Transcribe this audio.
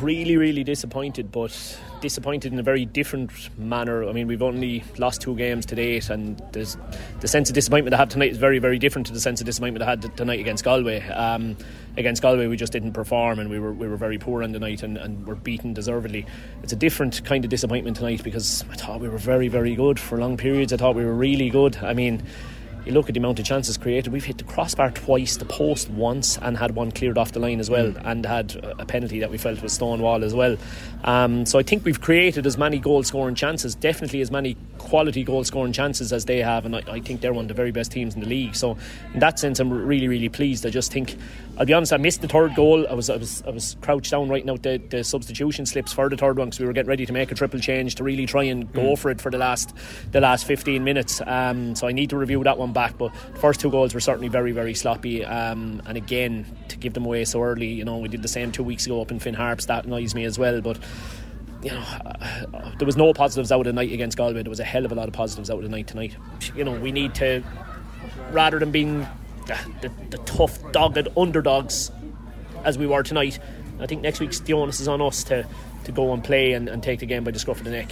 Really disappointed, but disappointed in a very different manner. I mean, we've only lost 2 games to date, and there's the sense of disappointment I have tonight is very different to the sense of disappointment I had tonight against Galway. Against Galway, we just didn't perform, and we were very poor on the night, and were beaten deservedly. It's a different kind of disappointment tonight, because I thought we were very good for long periods. I thought we were really good. I mean, you look at the amount of chances created. We've hit the crossbar twice, the post once, and had one cleared off the line as well, and had a penalty that we felt was stonewall as well. So I think we've created as many goal scoring chances, definitely as many quality goal scoring chances as they have, and I think they're one of the very best teams in the league. So in that sense, I'm really pleased. I just think, I'll be honest, I missed the third goal. I was crouched down writing out the substitution slips for the third one, because we were getting ready to make a triple change to really try and go for it for the last 15 minutes. So I need to review that one back, but the first 2 goals were certainly very sloppy, and again, to give them away so early. You know, we did the same 2 weeks ago up in Finn Harps. That annoys me as well, but you know, there was no positives out of the night against Galway. There was a hell of a lot of positives out of the night tonight. You know, we need to, rather than being the tough, dogged underdogs as we were tonight, I think next week's, the onus is on us to go and play and take the game by the scruff of the neck.